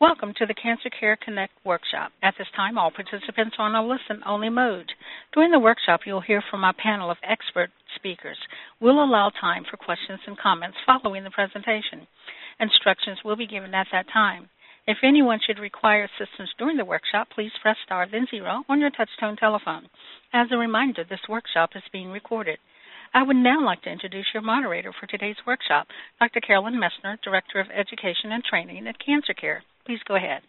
Welcome to the Cancer Care Connect workshop. At this time, all participants are on a listen-only mode. During the workshop, you'll hear from our panel of expert speakers. We'll allow time for questions and comments following the presentation. Instructions will be given at that time. If anyone should require assistance during the workshop, please press star then zero on your touch-tone telephone. As a reminder, this workshop is being recorded. I would now like to introduce your moderator for today's workshop, Dr. Carolyn Messner, Director of Education and Training at Cancer Care. Please go ahead.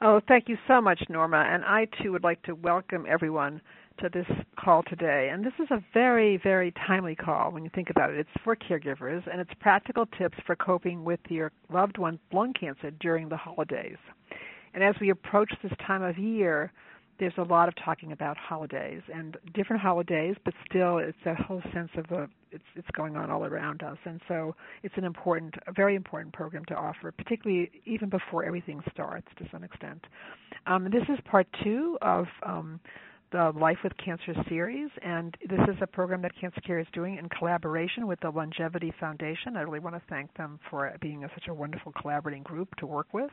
Oh, thank you so much, Norma. And I, too, would like to welcome everyone to this call today. And this is a very, very timely call when you think about it. It's for caregivers, and it's practical tips for coping with your loved one's lung cancer during the holidays. And as we approach this time of year, there's a lot of talking about holidays and different holidays, but still it's that whole sense of it's going on all around us. And so it's an important, a very important program to offer, particularly even before everything starts to some extent. This is part two of the Life with Cancer series, and this is a program that Cancer Care is doing in collaboration with the Longevity Foundation. I really want to thank them for being such a wonderful collaborating group to work with.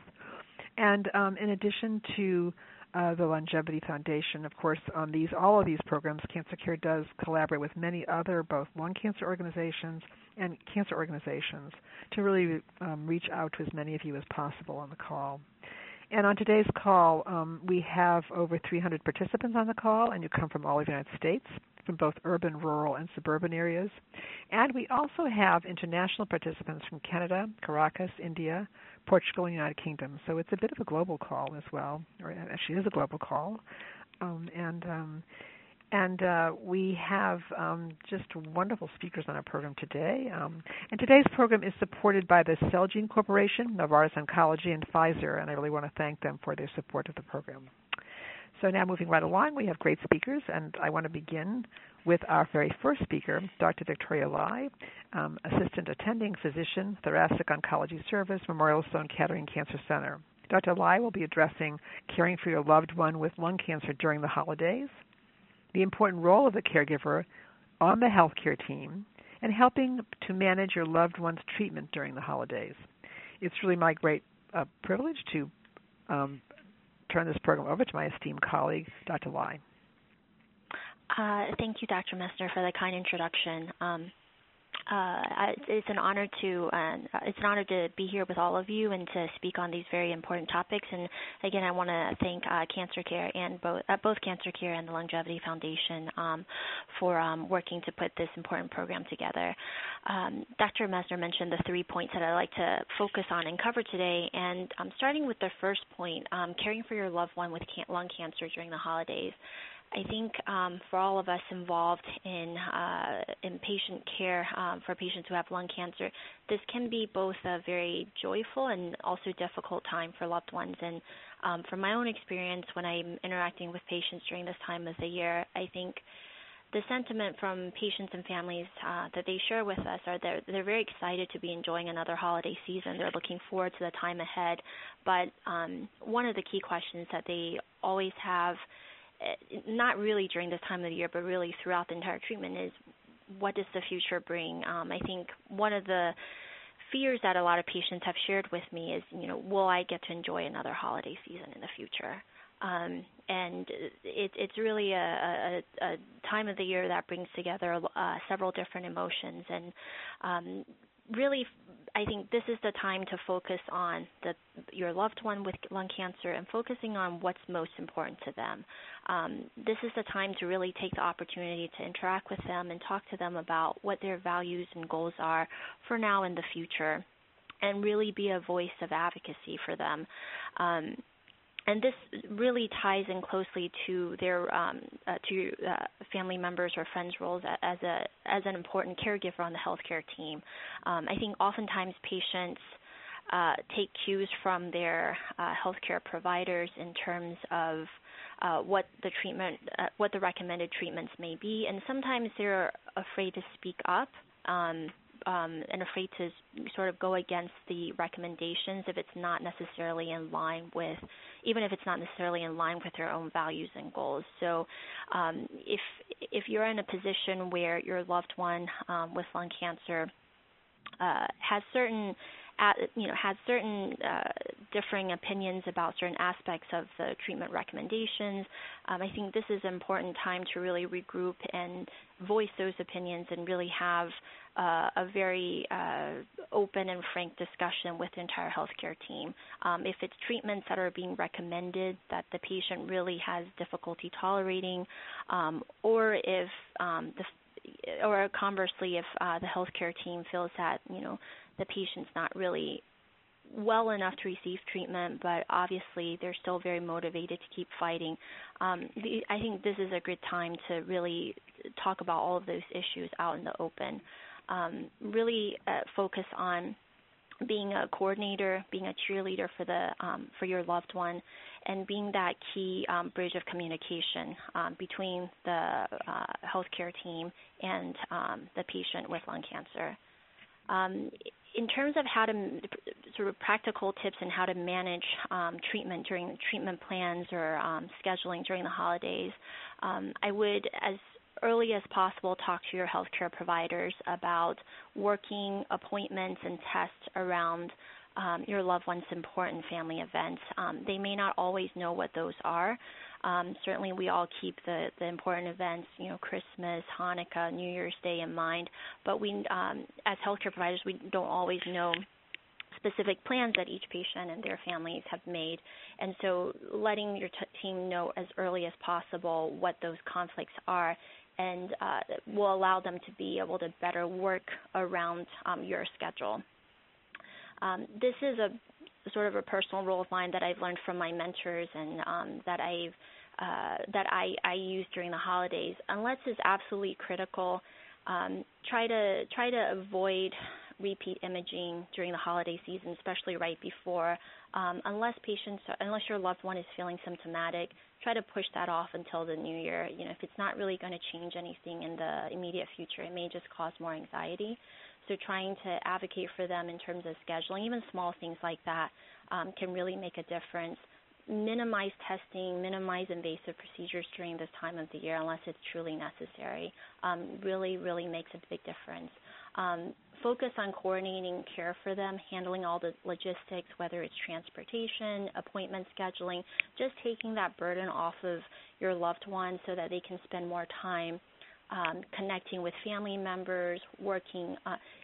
And in addition to the Longevity Foundation, of course, on these all of these programs, Cancer Care does collaborate with many other both lung cancer organizations and cancer organizations to really reach out to as many of you as possible on the call. And on today's call, we have over 300 participants on the call, and you come from all of the United States, from both urban, rural, and suburban areas. And we also have international participants from Canada, Caracas, India, Portugal, and United Kingdom. So it's a bit of a global call as well, or actually is a global call. We have just wonderful speakers on our program today. And today's program is supported by the Celgene Corporation, Novartis Oncology, and Pfizer, and I really want to thank them for their support of the program. So now moving right along, we have great speakers, and I want to begin with our very first speaker, Dr. Victoria Lai, Assistant Attending Physician, Thoracic Oncology Service, Memorial Sloan Kettering Cancer Center. Dr. Lai will be addressing caring for your loved one with lung cancer during the holidays, the important role of the caregiver on the healthcare team, and helping to manage your loved one's treatment during the holidays. It's really my great privilege to turn this program over to my esteemed colleague, Dr. Lai. Thank you, Dr. Messner, for the kind introduction. It's an honor to be here with all of you and to speak on these very important topics. And again, I want to thank Cancer Care and both Cancer Care and the Longevity Foundation for working to put this important program together. Dr. Messner mentioned the 3 points that I'd like to focus on and cover today. And starting with the first point, caring for your loved one with lung cancer during the holidays. I think for all of us involved in patient care for patients who have lung cancer, this can be both a very joyful and also difficult time for loved ones. And from my own experience, when I'm interacting with patients during this time of the year, I think the sentiment from patients and families that they share with us are they're very excited to be enjoying another holiday season. They're looking forward to the time ahead. But one of the key questions that they always have, not really during this time of the year, but really throughout the entire treatment, is what does the future bring? I think one of the fears that a lot of patients have shared with me is, will I get to enjoy another holiday season in the future? And it's really a time of the year that brings together several different emotions. And really, I think this is the time to focus on your loved one with lung cancer and focusing on what's most important to them. This is the time to really take the opportunity to interact with them and talk to them about what their values and goals are for now and the future, and really be a voice of advocacy for them. And this really ties in closely to their family members or friends' roles as an important caregiver on the healthcare team. I think oftentimes patients take cues from their healthcare providers in terms of what the recommended treatments may be, and sometimes they're afraid to speak up. And afraid to sort of go against the recommendations if it's not necessarily in line with, even if it's not necessarily in line with their own values and goals. So if you're in a position where your loved one with lung cancer has certain has certain differing opinions about certain aspects of the treatment recommendations. I think this is an important time to really regroup and voice those opinions and really have a very open and frank discussion with the entire healthcare team. If it's treatments that are being recommended that the patient really has difficulty tolerating, or if conversely, if the healthcare team feels that, the patient's not really well enough to receive treatment, but obviously they're still very motivated to keep fighting. I think this is a good time to really talk about all of those issues out in the open. Really focus on being a coordinator, being a cheerleader for your loved one, and being that key bridge of communication between the healthcare team and the patient with lung cancer. In terms of how to sort of practical tips and how to manage treatment during treatment plans or scheduling during the holidays, I would, as early as possible, talk to your healthcare providers about working appointments and tests around your loved one's important family events. They may not always know what those are. Certainly, we all keep the important events, Christmas, Hanukkah, New Year's Day in mind, but we, as healthcare providers, we don't always know specific plans that each patient and their families have made. And so letting your team know as early as possible what those conflicts are and will allow them to be able to better work around your schedule. This is a personal rule of mine that I've learned from my mentors and that I use during the holidays. Unless it's absolutely critical, try to avoid repeat imaging during the holiday season, especially right before. Unless your loved one is feeling symptomatic, try to push that off until the new year. If it's not really going to change anything in the immediate future, it may just cause more anxiety. So trying to advocate for them in terms of scheduling, even small things like that, can really make a difference. Minimize testing, minimize invasive procedures during this time of the year unless it's truly necessary. Really, really makes a big difference. Focus on coordinating care for them, handling all the logistics, whether it's transportation, appointment scheduling, just taking that burden off of your loved one so that they can spend more time connecting with family members, working,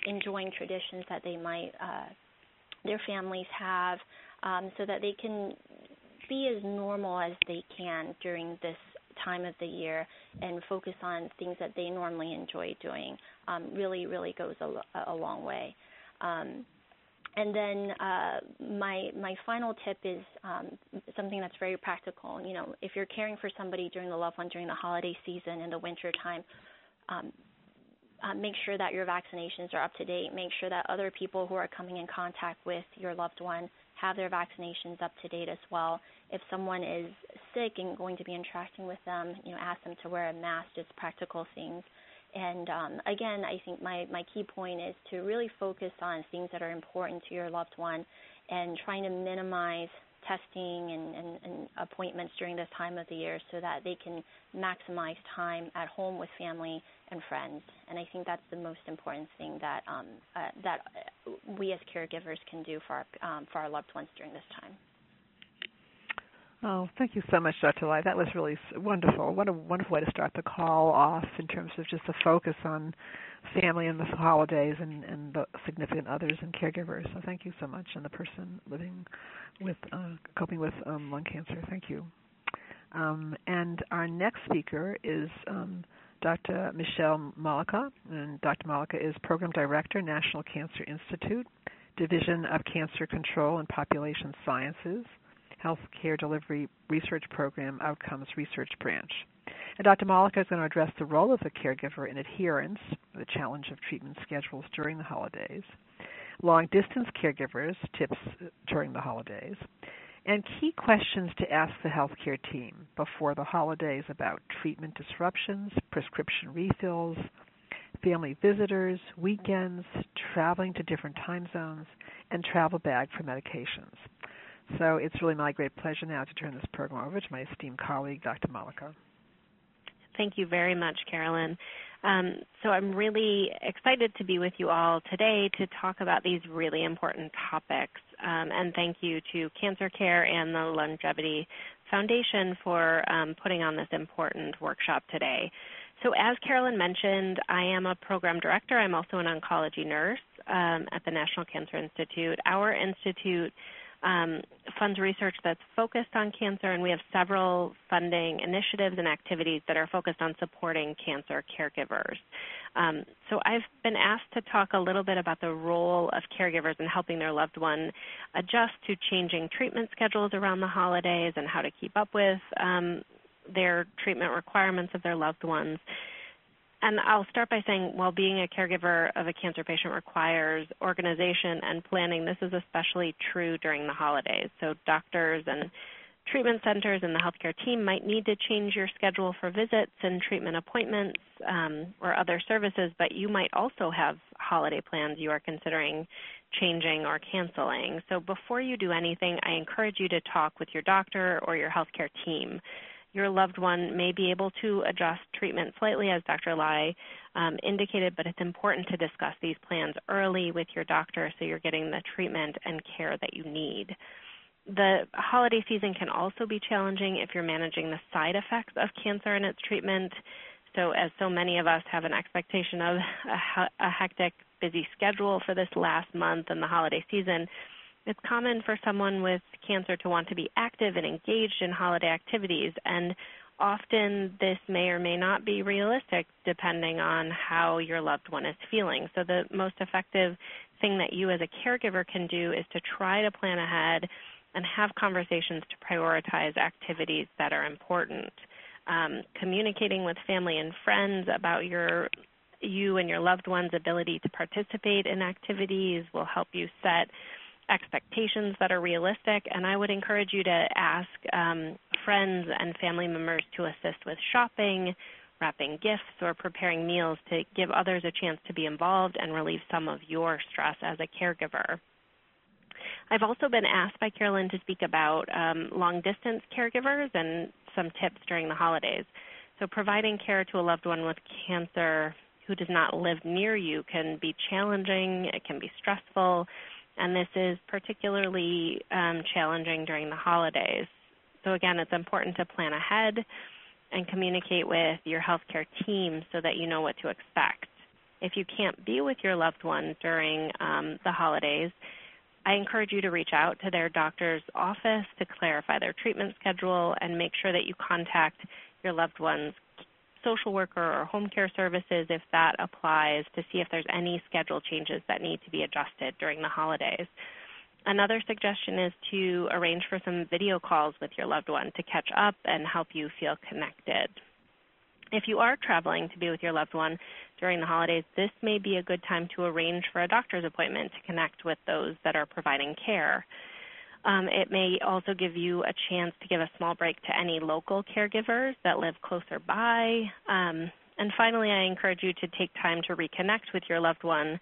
enjoying traditions that they might, their families have, so that they can be as normal as they can during this time of the year and focus on things that they normally enjoy doing. Really, really goes a long way. And then my final tip is something that's very practical. If you're caring for somebody during the loved one during the holiday season in the winter time, make sure that your vaccinations are up to date. Make sure that other people who are coming in contact with your loved one have their vaccinations up to date as well. If someone is sick and going to be interacting with them, ask them to wear a mask, just practical things. And again, I think my key point is to really focus on things that are important to your loved one and trying to minimize testing and appointments during this time of the year so that they can maximize time at home with family and friends. And I think that's the most important thing that that we as caregivers can do for our loved ones during this time. Oh, thank you so much, Dr. Lai. That was really wonderful. What a wonderful way to start the call off in terms of just the focus on family and the holidays and the significant others and caregivers. So thank you so much, and the person living with, coping with lung cancer. Thank you. And our next speaker is Dr. Michelle Mollica, and Dr. Mollica is Program Director, National Cancer Institute, Division of Cancer Control and Population Sciences, Healthcare Delivery Research Program Outcomes Research Branch. And Dr. Mollica is going to address the role of the caregiver in adherence, the challenge of treatment schedules during the holidays, long-distance caregivers, tips during the holidays, and key questions to ask the healthcare team before the holidays about treatment disruptions, prescription refills, family visitors, weekends, traveling to different time zones, and travel bag for medications. So it's really my great pleasure now to turn this program over to my esteemed colleague, Dr. Mollica. Thank you very much, Carolyn. So I'm really excited to be with you all today to talk about these really important topics. And thank you to Cancer Care and the Longevity Foundation for putting on this important workshop today. So as Carolyn mentioned, I am a program director. I'm also an oncology nurse at the National Cancer Institute. Our institute funds research that's focused on cancer, and we have several funding initiatives and activities that are focused on supporting cancer caregivers. So I've been asked to talk a little bit about the role of caregivers in helping their loved one adjust to changing treatment schedules around the holidays and how to keep up with their treatment requirements of their loved ones. And I'll start by saying, while being a caregiver of a cancer patient requires organization and planning, this is especially true during the holidays. So doctors and treatment centers and the healthcare team might need to change your schedule for visits and treatment appointments or other services, but you might also have holiday plans you are considering changing or canceling. So before you do anything, I encourage you to talk with your doctor or your healthcare team. Your loved one may be able to adjust treatment slightly, as Dr. Lai indicated, but it's important to discuss these plans early with your doctor so you're getting the treatment and care that you need. The holiday season can also be challenging if you're managing the side effects of cancer and its treatment. So as so many of us have an expectation of a hectic, busy schedule for this last month and the holiday season, it's common for someone with cancer to want to be active and engaged in holiday activities, and often this may or may not be realistic depending on how your loved one is feeling. So the most effective thing that you as a caregiver can do is to try to plan ahead and have conversations to prioritize activities that are important. Communicating with family and friends about you and your loved one's ability to participate in activities will help you set expectations that are realistic, and I would encourage you to ask friends and family members to assist with shopping, wrapping gifts, or preparing meals to give others a chance to be involved and relieve some of your stress as a caregiver. I've also been asked by Carolyn to speak about long-distance caregivers and some tips during the holidays. So providing care to a loved one with cancer who does not live near you can be challenging, it can be stressful, and this is particularly challenging during the holidays. So again, it's important to plan ahead and communicate with your healthcare team so that you know what to expect. If you can't be with your loved one during the holidays, I encourage you to reach out to their doctor's office to clarify their treatment schedule and make sure that you contact your loved one's social worker or home care services, if that applies, to see if there's any schedule changes that need to be adjusted during the holidays. Another suggestion is to arrange for some video calls with your loved one to catch up and help you feel connected. If you are traveling to be with your loved one during the holidays, this may be a good time to arrange for a doctor's appointment to connect with those that are providing care. It may also give you a chance to give a small break to any local caregivers that live closer by. And finally, I encourage you to take time to reconnect with your loved one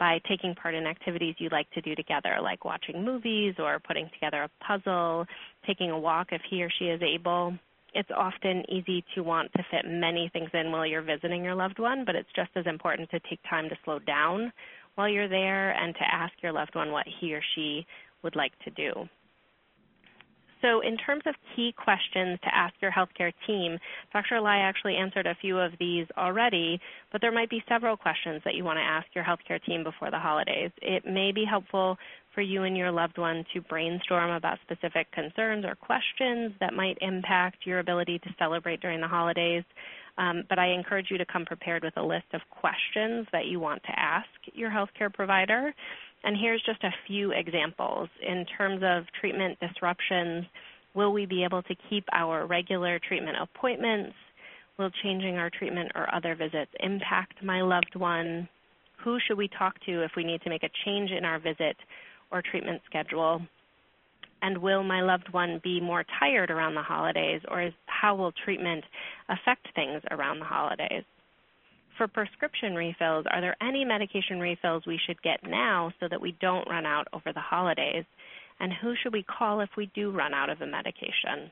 by taking part in activities you like to do together, like watching movies or putting together a puzzle, taking a walk if he or she is able. It's often easy to want to fit many things in while you're visiting your loved one, but it's just as important to take time to slow down while you're there and to ask your loved one what he or she would like to do. So in terms of key questions to ask your healthcare team, Dr. Lai actually answered a few of these already, but there might be several questions that you want to ask your healthcare team before the holidays. It may be helpful for you and your loved one to brainstorm about specific concerns or questions that might impact your ability to celebrate during the holidays, but I encourage you to come prepared with a list of questions that you want to ask your healthcare provider. And here's just a few examples. In terms of treatment disruptions, will we be able to keep our regular treatment appointments? Will changing our treatment or other visits impact my loved one? Who should we talk to if we need to make a change in our visit or treatment schedule? And will my loved one be more tired around the holidays, or how will treatment affect things around the holidays? For prescription refills, are there any medication refills we should get now so that we don't run out over the holidays? And who should we call if we do run out of a medication?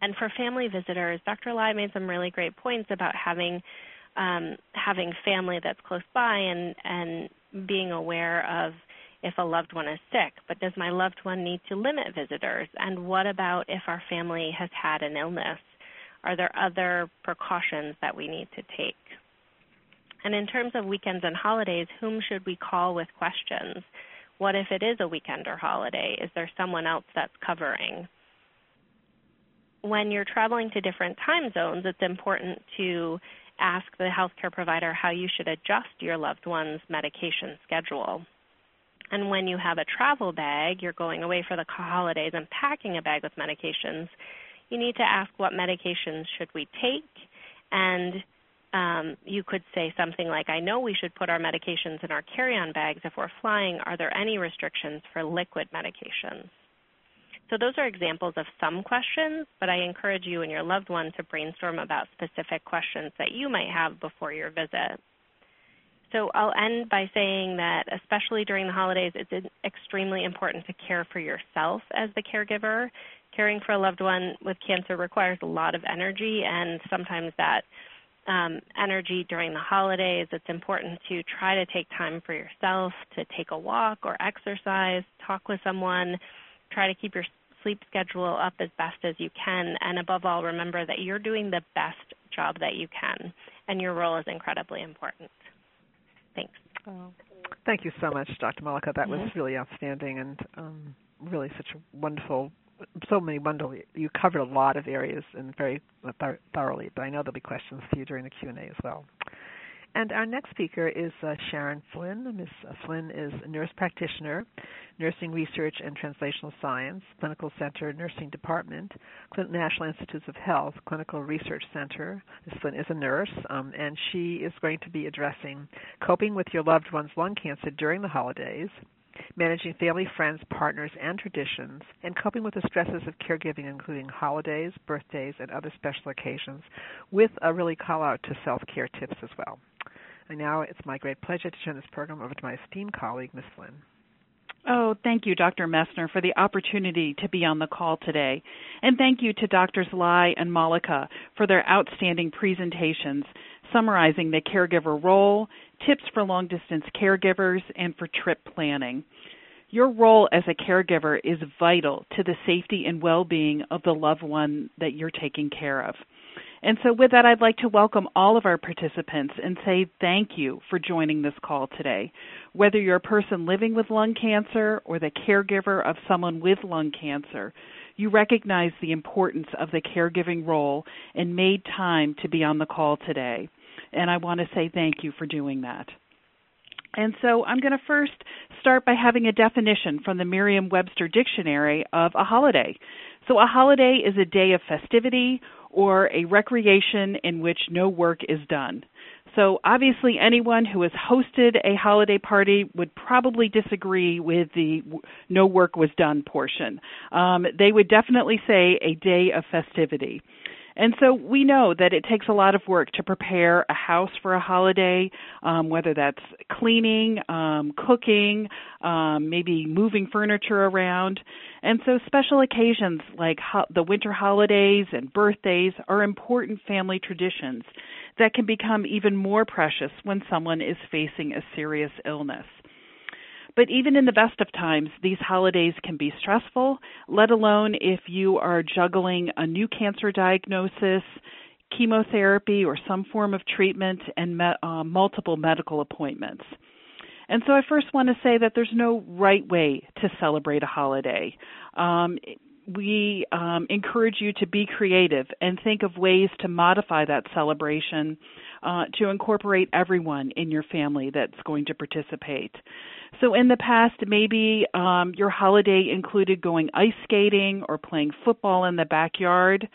And for family visitors, Dr. Lai made some really great points about having having family that's close by and being aware of if a loved one is sick, but does my loved one need to limit visitors? And what about if our family has had an illness? Are there other precautions that we need to take? And in terms of weekends and holidays, whom should we call with questions? What if it is a weekend or holiday? Is there someone else that's covering? When you're traveling to different time zones, it's important to ask the healthcare provider how you should adjust your loved one's medication schedule. And when you have a travel bag, you're going away for the holidays and packing a bag with medications, you need to ask what medications should we take. And you could say something like, I know we should put our medications in our carry-on bags if we're flying. Are there any restrictions for liquid medications? So those are examples of some questions, but I encourage you and your loved one to brainstorm about specific questions that you might have before your visit. So I'll end by saying that especially during the holidays, it's extremely important to care for yourself as the caregiver. Caring for a loved one with cancer requires a lot of energy, and sometimes that energy during the holidays, it's important to try to take time for yourself, to take a walk or exercise, talk with someone, try to keep your sleep schedule up as best as you can, and above all, remember that you're doing the best job that you can, and your role is incredibly important. Thanks. Oh, thank you so much, Dr. Mollica. That was really outstanding and really such a wonderful, you covered a lot of areas and very thoroughly, but I know there'll be questions for you during the Q&A as well. And our next speaker is Sharon Flynn. Ms. Flynn is a nurse practitioner, nursing research and translational science, clinical center, nursing department, National Institutes of Health, Clinical Research Center. Ms. Flynn is a nurse, and she is going to be addressing coping with your loved one's lung cancer during the holidays, managing family, friends, partners, and traditions, and coping with the stresses of caregiving, including holidays, birthdays, and other special occasions, with a really call-out to self-care tips as well. And now it's my great pleasure to turn this program over to my esteemed colleague, Ms. Flynn. Oh, thank you, Dr. Messner, for the opportunity to be on the call today. And thank you to Drs. Lai and Mollica for their outstanding presentations summarizing the caregiver role, tips for long-distance caregivers, and for trip planning. Your role as a caregiver is vital to the safety and well-being of the loved one that you're taking care of. And so with that, I'd like to welcome all of our participants and say thank you for joining this call today. Whether you're a person living with lung cancer or the caregiver of someone with lung cancer, you recognize the importance of the caregiving role and made time to be on the call today. And I want to say thank you for doing that. And so I'm going to first start by having a definition from the Merriam-Webster Dictionary of a holiday. So a holiday is a day of festivity or a recreation in which no work is done. So obviously anyone who has hosted a holiday party would probably disagree with the no work was done portion. They would definitely say a day of festivity. And so we know that it takes a lot of work to prepare a house for a holiday, whether that's cleaning, cooking, maybe moving furniture around. And so special occasions like the winter holidays and birthdays are important family traditions that can become even more precious when someone is facing a serious illness. But even in the best of times, these holidays can be stressful, let alone if you are juggling a new cancer diagnosis, chemotherapy, or some form of treatment, and multiple medical appointments. And so I first want to say that there's no right way to celebrate a holiday. We encourage you to be creative and think of ways to modify that celebration to incorporate everyone in your family that's going to participate. So in the past, maybe your holiday included going ice skating or playing football in the backyard.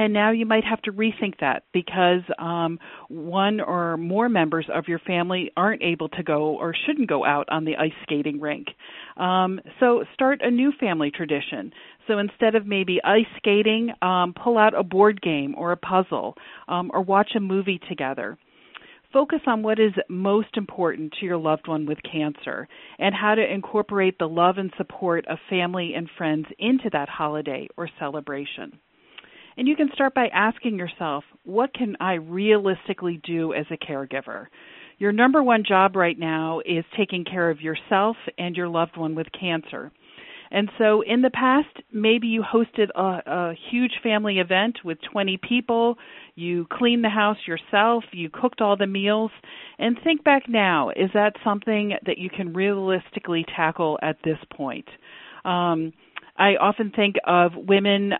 And now you might have to rethink that because one or more members of your family aren't able to go or shouldn't go out on the ice skating rink. So start a new family tradition. So instead of maybe ice skating, pull out a board game or a puzzle or watch a movie together. Focus on what is most important to your loved one with cancer and how to incorporate the love and support of family and friends into that holiday or celebration. And you can start by asking yourself, what can I realistically do as a caregiver? Your number one job right now is taking care of yourself and your loved one with cancer. And so in the past, maybe you hosted a huge family event with 20 people, you cleaned the house yourself, you cooked all the meals, and think back now, is that something that you can realistically tackle at this point? I often think of women,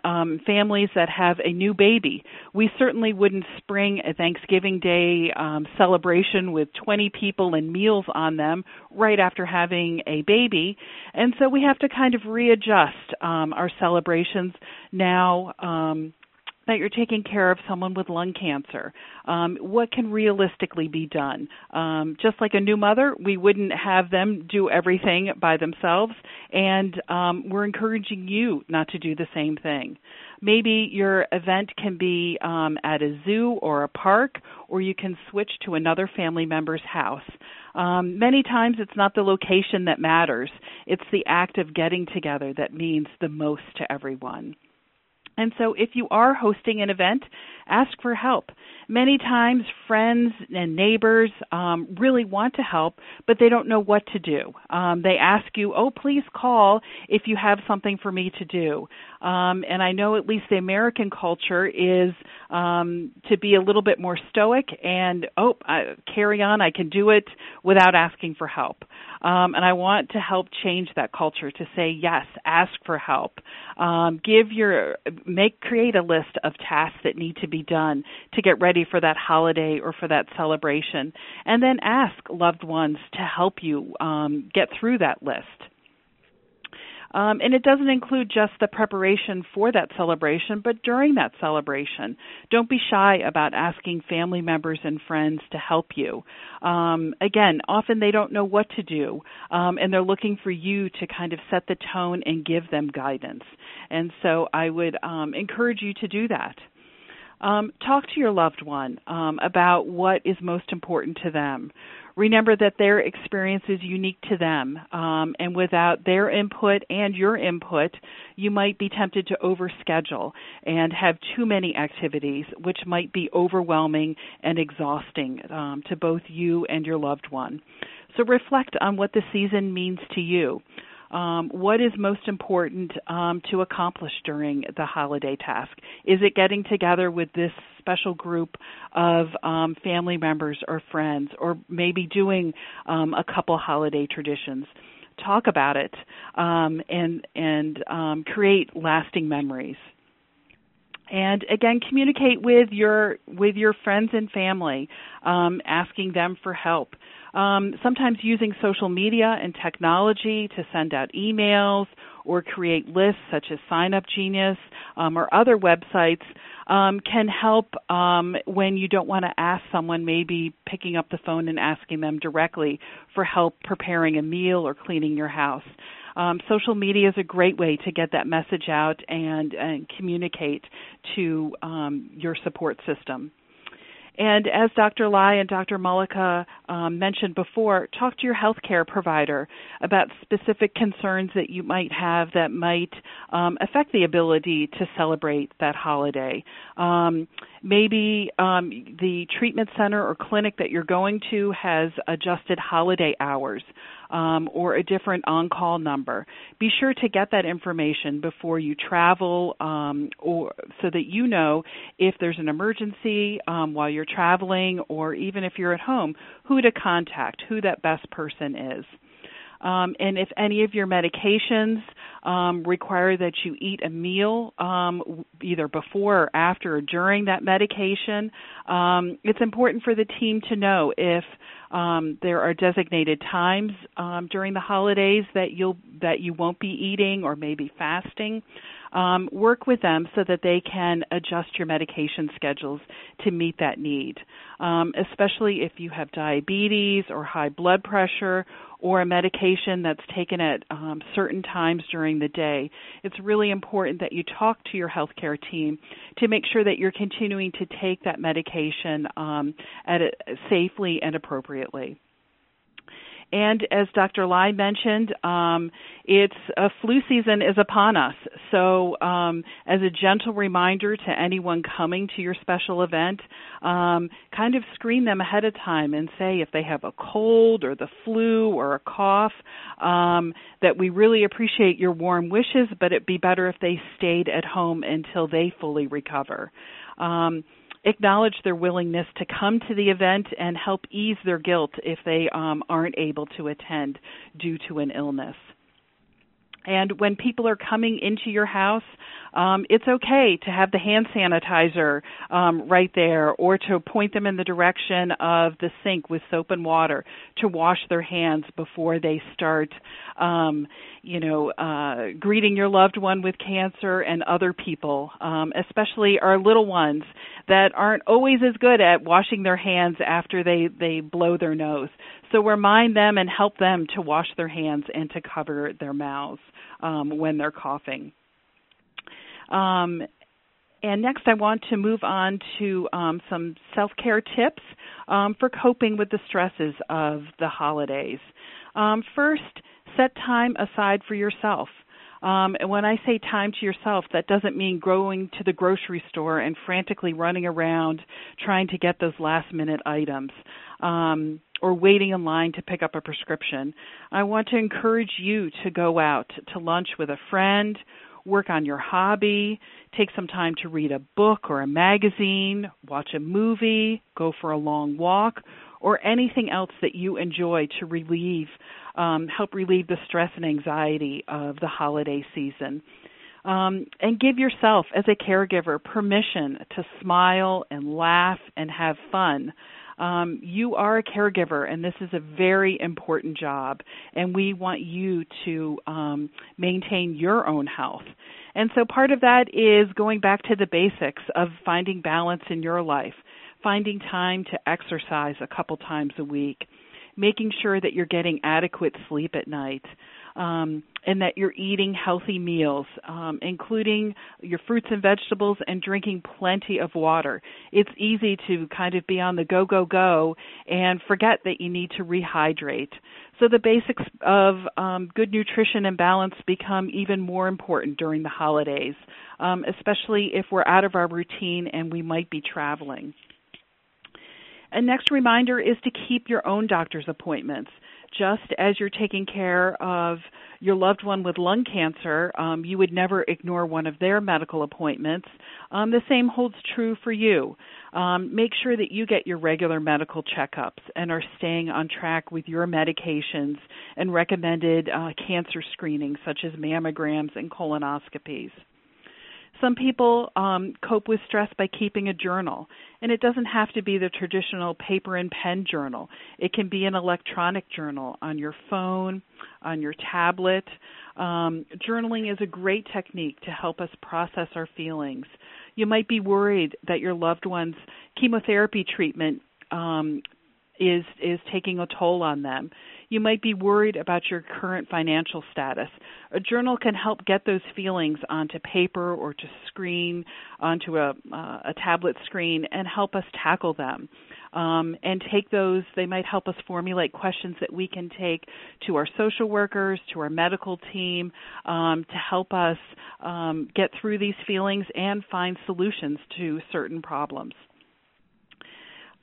families that have a new baby. We certainly wouldn't spring a Thanksgiving Day celebration with 20 people and meals on them right after having a baby. And so we have to kind of readjust our celebrations now that you're taking care of someone with lung cancer. What can realistically be done? Just like a new mother, we wouldn't have them do everything by themselves, and we're encouraging you not to do the same thing. Maybe your event can be at a zoo or a park, or you can switch to another family member's house. Many times it's not the location that matters. It's the act of getting together that means the most to everyone. And so if you are hosting an event, ask for help. Many times friends and neighbors really want to help, but they don't know what to do. They ask you, oh, please call if you have something for me to do. And I know at least the American culture is to be a little bit more stoic and, oh, carry on, I can do it without asking for help. And I want to help change that culture to say, yes, ask for help. Create a list of tasks that need to be done to get ready for that holiday or for that celebration, and then ask loved ones to help you get through that list. And it doesn't include just the preparation for that celebration, but during that celebration. Don't be shy about asking family members and friends to help you. Again, often they don't know what to do, and they're looking for you to kind of set the tone and give them guidance. And so I would encourage you to do that. Talk to your loved one about what is most important to them. Remember that their experience is unique to them, and without their input and your input, you might be tempted to overschedule and have too many activities, which might be overwhelming and exhausting to both you and your loved one. So reflect on what the season means to you. What is most important to accomplish during the holiday task? Is it getting together with this special group of family members or friends, or maybe doing a couple holiday traditions? Talk about it and create lasting memories. And again, communicate with your friends and family, asking them for help. Sometimes using social media and technology to send out emails or create lists such as Sign Up Genius or other websites can help when you don't want to ask someone, maybe picking up the phone and asking them directly for help preparing a meal or cleaning your house. Social media is a great way to get that message out and communicate to your support system. And as Dr. Lai and Dr. Mollica mentioned before, talk to your healthcare provider about specific concerns that you might have that might affect the ability to celebrate that holiday. Maybe the treatment center or clinic that you're going to has adjusted holiday hours or a different on-call number. Be sure to get that information before you travel or so that you know if there's an emergency while you're traveling or even if you're at home, who to contact, who that best person is. And if any of your medications require that you eat a meal either before or after or during that medication, it's important for the team to know if there are designated times during the holidays that you won't be eating or maybe fasting. Work with them so that they can adjust your medication schedules to meet that need, especially if you have diabetes or high blood pressure or a medication that's taken at certain times during the day. It's really important that you talk to your healthcare team to make sure that you're continuing to take that medication safely and appropriately. And as Dr. Lai mentioned, it's flu season is upon us. so as a gentle reminder to anyone coming to your special event, kind of screen them ahead of time and say if they have a cold or the flu or a cough, that we really appreciate your warm wishes, but it'd be better if they stayed at home until they fully recover. Acknowledge their willingness to come to the event and help ease their guilt if they aren't able to attend due to an illness. And when people are coming into your house, it's okay to have the hand sanitizer right there, or to point them in the direction of the sink with soap and water to wash their hands before they start, greeting your loved one with cancer and other people, especially our little ones that aren't always as good at washing their hands after they blow their nose. So remind them and help them to wash their hands and to cover their mouths when they're coughing. And next I want to move on to some self-care tips for coping with the stresses of the holidays. First, set time aside for yourself. And when I say time to yourself, that doesn't mean going to the grocery store and frantically running around trying to get those last-minute items or waiting in line to pick up a prescription. I want to encourage you to go out to lunch with a friend, work on your hobby, take some time to read a book or a magazine, watch a movie, go for a long walk, or anything else that you enjoy to help relieve the stress and anxiety of the holiday season. And give yourself, as a caregiver, permission to smile and laugh and have fun. You are a caregiver, and this is a very important job, and we want you to maintain your own health. And so part of that is going back to the basics of finding balance in your life, finding time to exercise a couple times a week, making sure that you're getting adequate sleep at night, and that you're eating healthy meals, including your fruits and vegetables, and drinking plenty of water. It's easy to kind of be on the go, go, go and forget that you need to rehydrate. So the basics of good nutrition and balance become even more important during the holidays, especially if we're out of our routine and we might be traveling. And next reminder is to keep your own doctor's appointments. Just as you're taking care of your loved one with lung cancer, you would never ignore one of their medical appointments. The same holds true for you. Make sure that you get your regular medical checkups and are staying on track with your medications and recommended cancer screenings such as mammograms and colonoscopies. Some people cope with stress by keeping a journal, and it doesn't have to be the traditional paper and pen journal. It can be an electronic journal on your phone, on your tablet. Journaling is a great technique to help us process our feelings. You might be worried that your loved one's chemotherapy treatment is taking a toll on them. You might be worried about your current financial status. A journal can help get those feelings onto paper or to screen, onto a tablet screen, and help us tackle them. And take those, they might help us formulate questions that we can take to our social workers, to our medical team, to help us get through these feelings and find solutions to certain problems.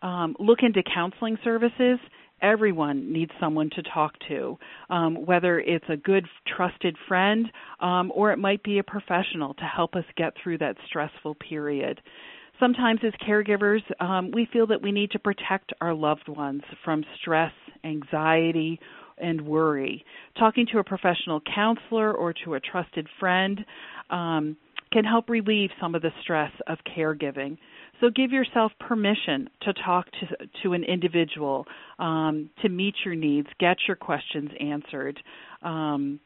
Look into counseling services. Everyone needs someone to talk to, whether it's a good, trusted friend, or it might be a professional to help us get through that stressful period. Sometimes as caregivers, we feel that we need to protect our loved ones from stress, anxiety, and worry. Talking to a professional counselor or to a trusted friend can help relieve some of the stress of caregiving. So give yourself permission to talk to an individual, to meet your needs, get your questions answered, and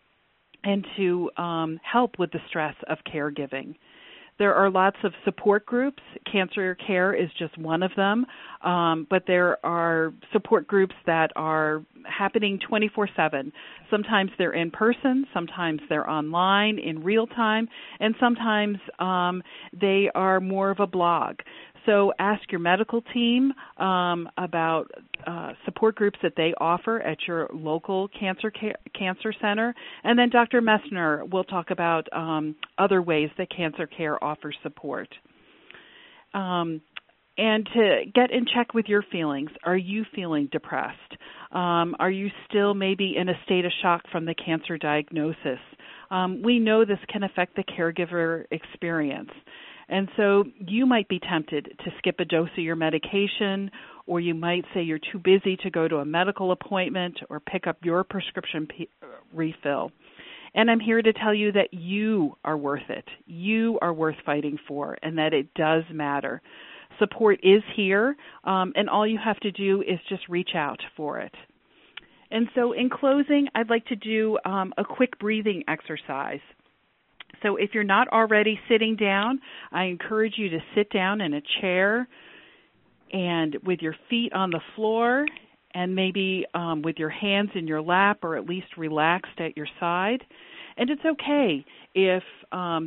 to help with the stress of caregiving. There are lots of support groups. Cancer Care is just one of them, but there are support groups that are happening 24/7. Sometimes they're in person, sometimes they're online in real time, and sometimes they are more of a blog. So ask your medical team about support groups that they offer at your local cancer center. And then Dr. Messner will talk about other ways that cancer care offers support. And to get in check with your feelings. Are you feeling depressed? Are you still maybe in a state of shock from the cancer diagnosis? We know this can affect the caregiver experience. And so you might be tempted to skip a dose of your medication, or you might say you're too busy to go to a medical appointment or pick up your prescription refill. And I'm here to tell you that you are worth it. You are worth fighting for, and that it does matter. Support is here, and all you have to do is just reach out for it. And so in closing, I'd like to do a quick breathing exercise. So if you're not already sitting down, I encourage you to sit down in a chair and with your feet on the floor and maybe with your hands in your lap or at least relaxed at your side. And it's okay if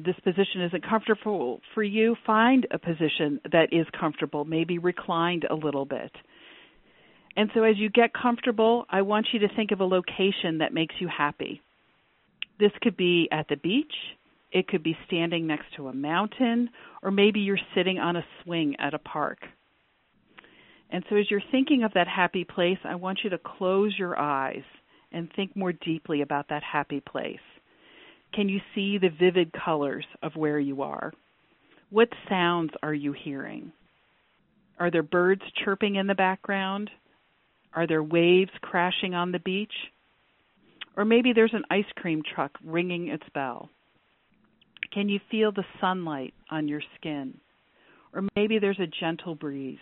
this position isn't comfortable for you. Find a position that is comfortable, maybe reclined a little bit. And so as you get comfortable, I want you to think of a location that makes you happy. This could be at the beach. It could be standing next to a mountain, or maybe you're sitting on a swing at a park. And so as you're thinking of that happy place, I want you to close your eyes and think more deeply about that happy place. Can you see the vivid colors of where you are? What sounds are you hearing? Are there birds chirping in the background? Are there waves crashing on the beach? Or maybe there's an ice cream truck ringing its bell. Can you feel the sunlight on your skin? Or maybe there's a gentle breeze.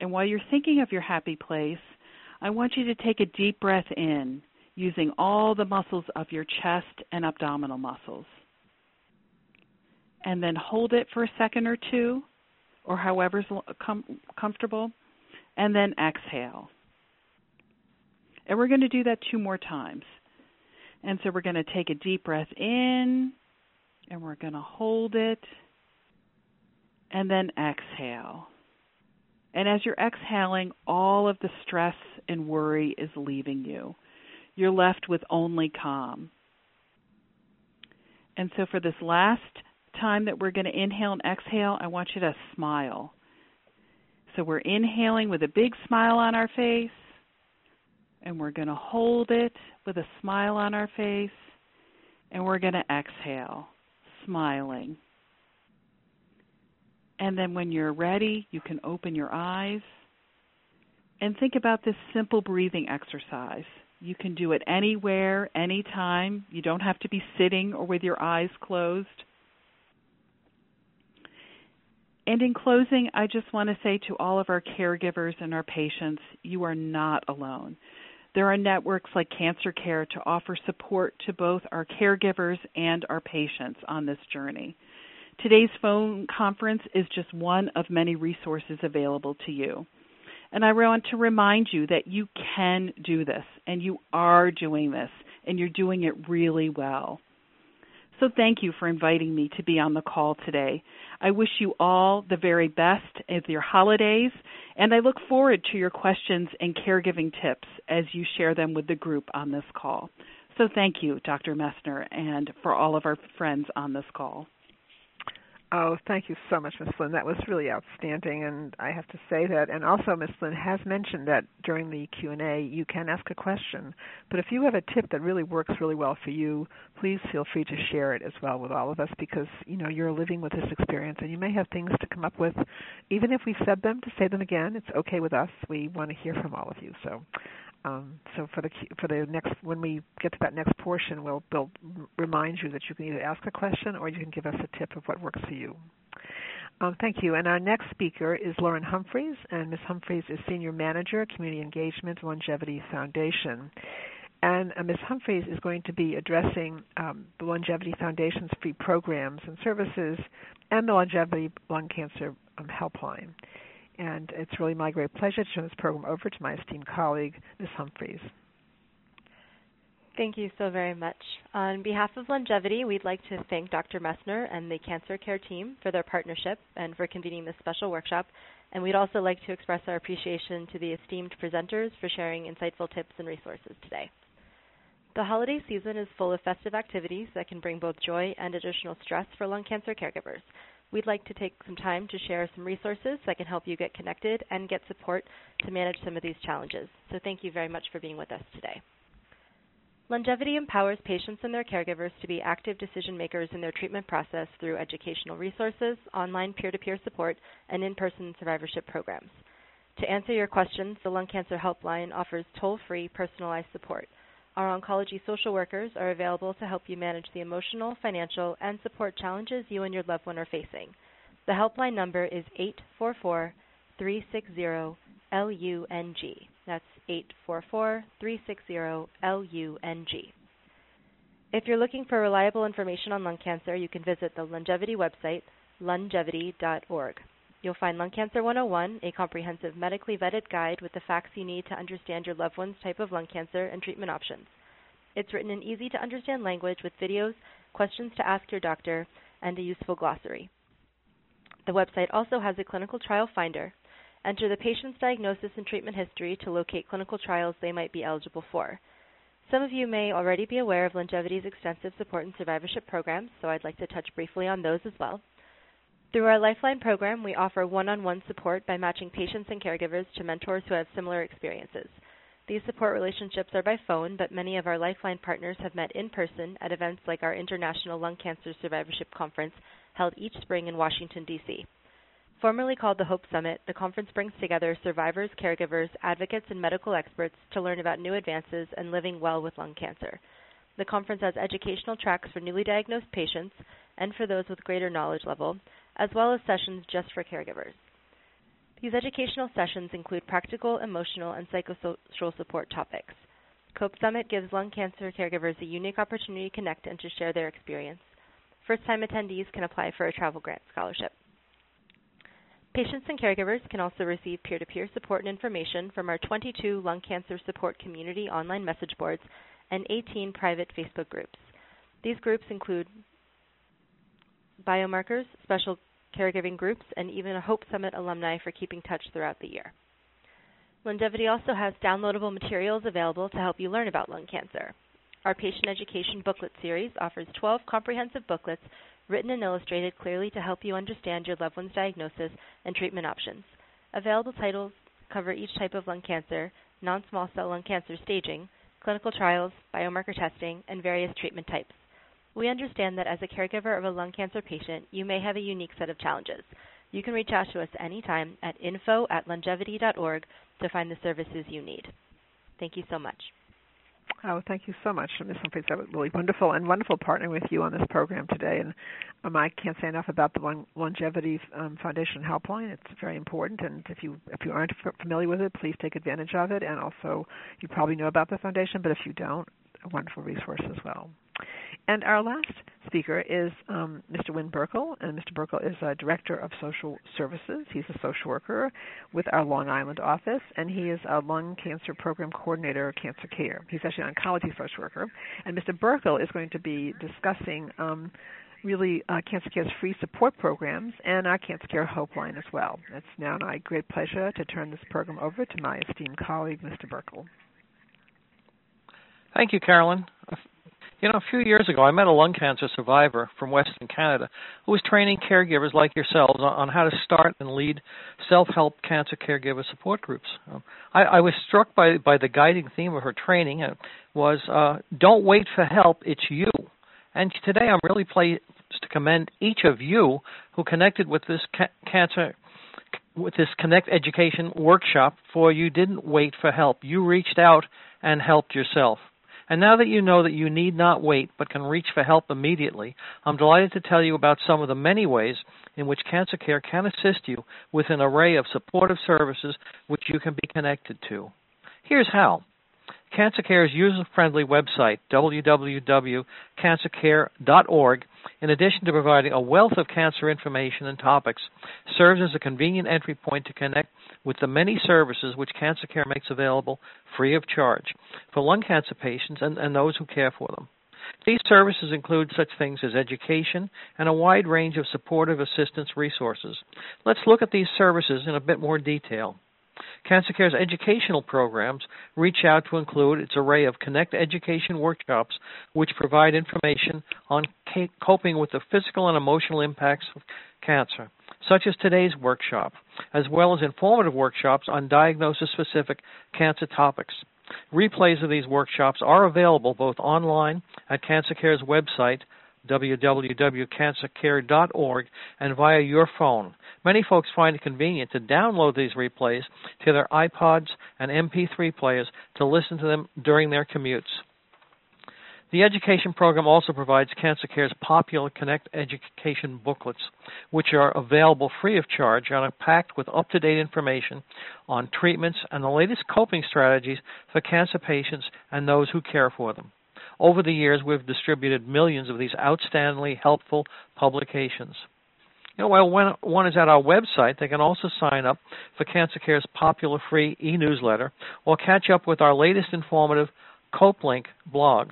And while you're thinking of your happy place, I want you to take a deep breath in, using all the muscles of your chest and abdominal muscles. And then hold it for a second or two, or however's comfortable, and then exhale. And we're going to do that 2 more times. And so we're going to take a deep breath in, and we're going to hold it, and then exhale. And as you're exhaling, all of the stress and worry is leaving you. You're left with only calm. And so for this last time that we're going to inhale and exhale, I want you to smile. So we're inhaling with a big smile on our face, and we're going to hold it with a smile on our face, and we're going to exhale, smiling. And then when you're ready, you can open your eyes and think about this simple breathing exercise. You can do it anywhere, anytime. You don't have to be sitting or with your eyes closed. And in closing, I just want to say to all of our caregivers and our patients, you are not alone. There are networks like Cancer Care to offer support to both our caregivers and our patients on this journey. Today's phone conference is just one of many resources available to you. And I want to remind you that you can do this, and you are doing this, and you're doing it really well. So thank you for inviting me to be on the call today. I wish you all the very best of your holidays, and I look forward to your questions and caregiving tips as you share them with the group on this call. So thank you, Dr. Messner, and for all of our friends on this call. Oh, thank you so much, Ms. Flynn. That was really outstanding, and I have to say that. And also, Ms. Flynn has mentioned that during the Q&A, you can ask a question. But if you have a tip that really works really well for you, please feel free to share it as well with all of us because, you know, you're living with this experience, and you may have things to come up with. Even if we've said them, to say them again, it's okay with us. We want to hear from all of you. So for the next, when we get to that next portion, we'll remind you that you can either ask a question or you can give us a tip of what works for you. Thank you. And our next speaker is Lauren Humphreys, and Ms. Humphreys is Senior Manager, Community Engagement, Longevity Foundation. And Ms. Humphreys is going to be addressing the Longevity Foundation's free programs and services and the Longevity Lung Cancer Helpline. And it's really my great pleasure to turn this program over to my esteemed colleague, Ms. Humphreys. Thank you so very much. On behalf of Longevity, we'd like to thank Dr. Messner and the Cancer Care team for their partnership and for convening this special workshop. And we'd also like to express our appreciation to the esteemed presenters for sharing insightful tips and resources today. The holiday season is full of festive activities that can bring both joy and additional stress for lung cancer caregivers. We'd like to take some time to share some resources that can help you get connected and get support to manage some of these challenges. So thank you very much for being with us today. Longevity empowers patients and their caregivers to be active decision makers in their treatment process through educational resources, online peer-to-peer support, and in-person survivorship programs. To answer your questions, the Lung Cancer Helpline offers toll-free personalized support. Our oncology social workers are available to help you manage the emotional, financial, and support challenges you and your loved one are facing. The helpline number is 844-360-LUNG. That's 844-360-LUNG. If you're looking for reliable information on lung cancer, you can visit the Longevity website, lungevity.org. You'll find Lung Cancer 101, a comprehensive medically vetted guide with the facts you need to understand your loved one's type of lung cancer and treatment options. It's written in easy-to-understand language with videos, questions to ask your doctor, and a useful glossary. The website also has a clinical trial finder. Enter the patient's diagnosis and treatment history to locate clinical trials they might be eligible for. Some of you may already be aware of Longevity's extensive support and survivorship programs, so I'd like to touch briefly on those as well. Through our Lifeline program, we offer one-on-one support by matching patients and caregivers to mentors who have similar experiences. These support relationships are by phone, but many of our Lifeline partners have met in person at events like our International Lung Cancer Survivorship Conference held each spring in Washington, D.C. Formerly called the Hope Summit, the conference brings together survivors, caregivers, advocates, and medical experts to learn about new advances and living well with lung cancer. The conference has educational tracks for newly diagnosed patients and for those with greater knowledge level, as well as sessions just for caregivers. These educational sessions include practical, emotional, and psychosocial support topics. Hope Summit gives lung cancer caregivers a unique opportunity to connect and to share their experience. First-time attendees can apply for a travel grant scholarship. Patients and caregivers can also receive peer-to-peer support and information from our 22 lung cancer support community online message boards and 18 private Facebook groups. These groups include biomarkers, special caregiving groups, and even a Hope Summit alumni for keeping touch throughout the year. Longevity also has downloadable materials available to help you learn about lung cancer. Our patient education booklet series offers 12 comprehensive booklets written and illustrated clearly to help you understand your loved one's diagnosis and treatment options. Available titles cover each type of lung cancer, non-small cell lung cancer staging, clinical trials, biomarker testing, and various treatment types. We understand that as a caregiver of a lung cancer patient, you may have a unique set of challenges. You can reach out to us anytime at info@longevity.org to find the services you need. Thank you so much. Oh, thank you so much, Ms. Humphreys. That was really wonderful, and wonderful partnering with you on this program today. And I can't say enough about the Longevity Foundation Helpline. It's very important, and if you aren't familiar with it, please take advantage of it. And also, you probably know about the foundation, but if you don't, a wonderful resource as well. And our last speaker is Mr. Wynn Burkle, and Mr. Burkle is a Director of Social Services. He's a social worker with our Long Island office, and he is a Lung Cancer Program Coordinator at Cancer Care. He's actually an oncology social worker, and Mr. Burkle is going to be discussing Cancer Care's free support programs and our Cancer Care Hope Line as well. It's now my great pleasure to turn this program over to my esteemed colleague, Mr. Burkle. Thank you, Carolyn. You know, a few years ago, I met a lung cancer survivor from Western Canada who was training caregivers like yourselves on how to start and lead self-help cancer caregiver support groups. I was struck by the guiding theme of her training. It was, don't wait for help, it's you. And today I'm really pleased to commend each of you who connected with this Connect Education workshop, for you didn't wait for help. You reached out and helped yourself. And now that you know that you need not wait but can reach for help immediately, I'm delighted to tell you about some of the many ways in which Cancer Care can assist you with an array of supportive services which you can be connected to. Here's how. Cancer Care's user-friendly website, www.cancercare.org, in addition to providing a wealth of cancer information and topics, serves as a convenient entry point to connect with the many services which Cancer Care makes available free of charge for lung cancer patients and those who care for them. These services include such things as education and a wide range of supportive assistance resources. Let's look at these services in a bit more detail. Cancer Care's educational programs reach out to include its array of Connect Education workshops, which provide information on coping with the physical and emotional impacts of cancer, such as today's workshop, as well as informative workshops on diagnosis-specific cancer topics. Replays of these workshops are available both online at Cancer Care's website, www.cancercare.org, and via your phone. Many folks find it convenient to download these replays to their iPods and MP3 players to listen to them during their commutes. The education program also provides Cancer Care's popular Connect Education booklets, which are available free of charge and are packed with up-to-date information on treatments and the latest coping strategies for cancer patients and those who care for them. Over the years, we've distributed millions of these outstandingly helpful publications. You know, while one is at our website, they can also sign up for Cancer Care's popular free e-newsletter or catch up with our latest informative CopeLink blogs.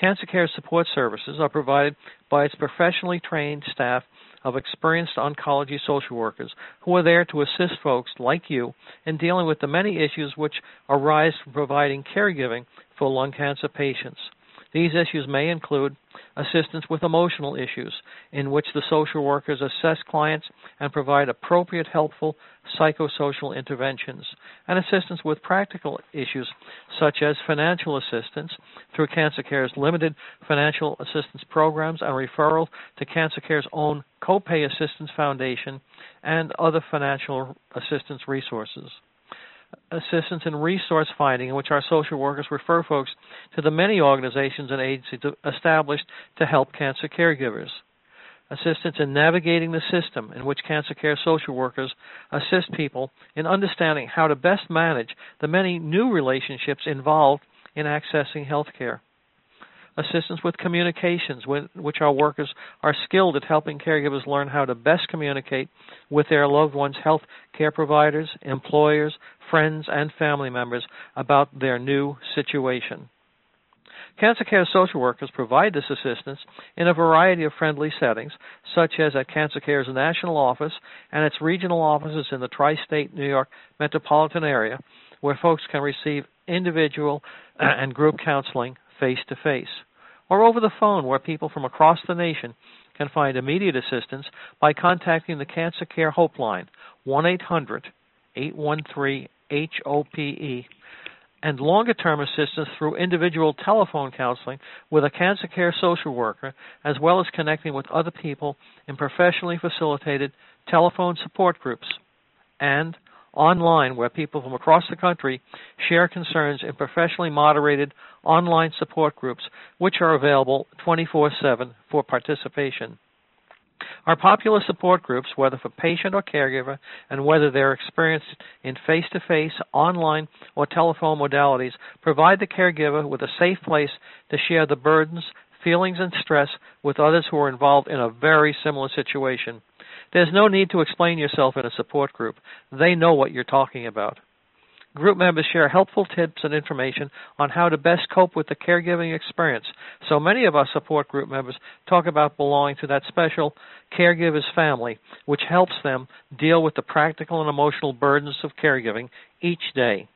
Cancer Care support services are provided by its professionally trained staff of experienced oncology social workers who are there to assist folks like you in dealing with the many issues which arise from providing caregiving for lung cancer patients. These issues may include assistance with emotional issues, in which the social workers assess clients and provide appropriate, helpful psychosocial interventions, and assistance with practical issues such as financial assistance through Cancer Care's limited financial assistance programs and referral to Cancer Care's own Copay Assistance Foundation and other financial assistance resources. Assistance in resource finding, in which our social workers refer folks to the many organizations and agencies established to help cancer caregivers. Assistance in navigating the system, in which Cancer Care social workers assist people in understanding how to best manage the many new relationships involved in accessing health care. Assistance with communications, which our workers are skilled at helping caregivers learn how to best communicate with their loved ones' health care providers, employers, friends, and family members about their new situation. Cancer Care social workers provide this assistance in a variety of friendly settings, such as at Cancer Care's national office and its regional offices in the tri-state New York metropolitan area, where folks can receive individual and group counseling face-to-face, or over the phone, where people from across the nation can find immediate assistance by contacting the Cancer Care Hope Line, 1-800-813-HOPE, and longer-term assistance through individual telephone counseling with a Cancer Care social worker, as well as connecting with other people in professionally facilitated telephone support groups, and online, where people from across the country share concerns in professionally moderated online support groups, which are available 24/7 for participation. Our popular support groups, whether for patient or caregiver, and whether they're experienced in face-to-face, online, or telephone modalities, provide the caregiver with a safe place to share the burdens, feelings, and stress with others who are involved in a very similar situation. There's no need to explain yourself in a support group. They know what you're talking about. Group members share helpful tips and information on how to best cope with the caregiving experience. So many of our support group members talk about belonging to that special caregiver's family, which helps them deal with the practical and emotional burdens of caregiving each day.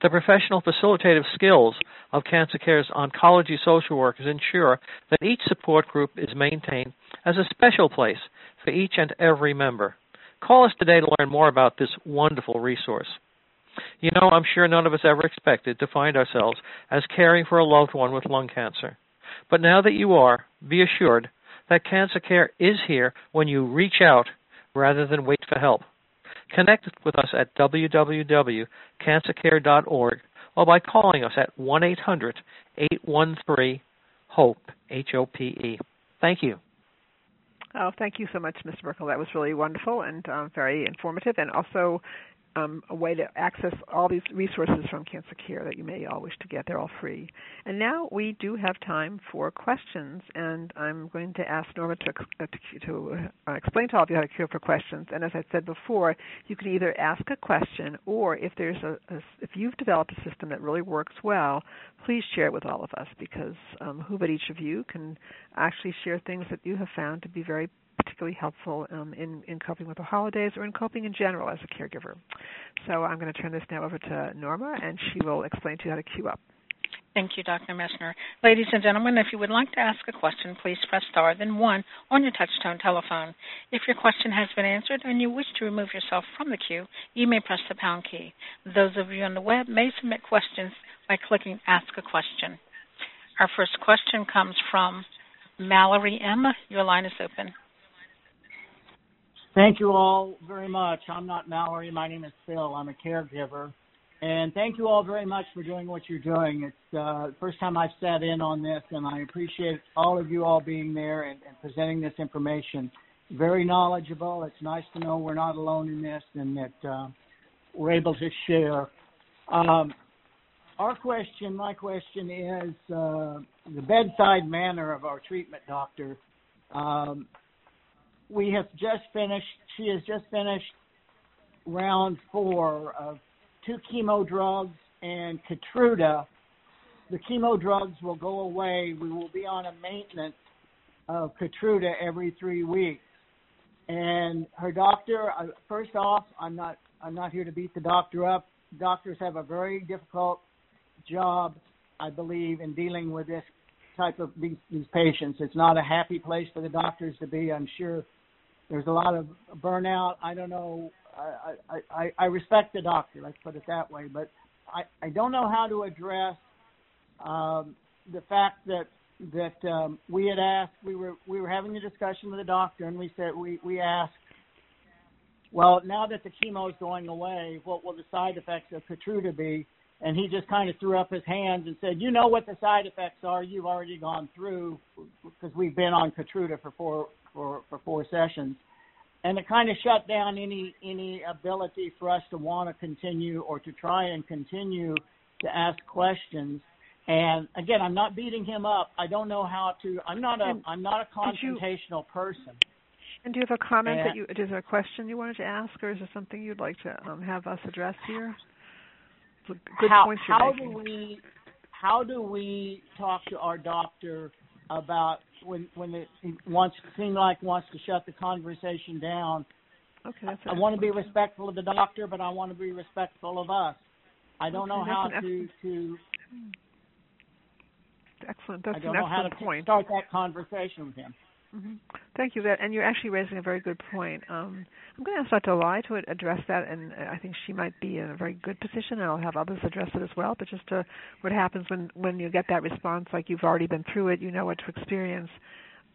The professional facilitative skills of Cancer Care's oncology social workers ensure that each support group is maintained as a special place for each and every member. Call us today to learn more about this wonderful resource. You know, I'm sure none of us ever expected to find ourselves as caring for a loved one with lung cancer. But now that you are, be assured that Cancer Care is here when you reach out rather than wait for help. Connect with us at www.cancercare.org or by calling us at 1-800-813-HOPE, H-O-P-E. Thank you. Oh, thank you so much, Mr. Burkle. That was really wonderful and very informative, and also a way to access all these resources from Cancer Care that you may all wish to get. They're all free. And now we do have time for questions, and I'm going to ask Norma to explain to all of you how to queue for questions. And as I said before, you can either ask a question, or if there's if you've developed a system that really works well, please share it with all of us, because who but each of you can actually share things that you have found to be very particularly helpful in coping with the holidays or in coping in general as a caregiver. So I'm going to turn this now over to Norma, and she will explain to you how to queue up. Thank you, Dr. Messner. Ladies and gentlemen, if you would like to ask a question, please press star then 1 on your touch-tone telephone. If your question has been answered and you wish to remove yourself from the queue, you may press the pound key. Those of you on the web may submit questions by clicking Ask a Question. Our first question comes from Mallory M. Your line is open. Thank you all very much. I'm not Mallory. My name is Phil. I'm a caregiver. And thank you all very much for doing what you're doing. It's the first time I've sat in on this, and I appreciate all of you all being there and presenting this information. Very knowledgeable. It's nice to know we're not alone in this and that we're able to share. My question is the bedside manner of our treatment doctor. She has just finished round 4 of 2 chemo drugs and Keytruda. The chemo drugs will go away. We will be on a maintenance of Keytruda every 3 weeks. And her doctor, first off, I'm not here to beat the doctor up. Doctors have a very difficult job, I believe, in dealing with this type of these patients. It's not a happy place for the doctors to be, I'm sure. There's a lot of burnout. I don't know. I respect the doctor, let's put it that way. But I don't know how to address the fact that we had asked. We were having a discussion with the doctor, and we said we asked, well, now that the chemo is going away, what will the side effects of Keytruda be? And he just kind of threw up his hands and said, you know what the side effects are. You've already gone through, because we've been on Keytruda for 4 sessions, and it kind of shut down any ability for us to want to continue or to try and continue to ask questions. And again, I'm not beating him up. I don't know how to. I'm not a confrontational person. And do you have a comment is there a question you wanted to ask, or is there something you'd like to have us address here? Good points you're making. How do we talk to our doctor about when it wants to shut the conversation down? Okay, that's I want to be respectful of the doctor, but I want to be respectful of us. I don't know how to. Excellent. That's an excellent point. I don't know how to start that conversation with him. Mm-hmm. Thank you, and you're actually raising a very good point. I'm going to ask Dr. Lai to address that, and I think she might be in a very good position, and I'll have others address it as well, but just to what happens when you get that response, like you've already been through it, you know what to experience.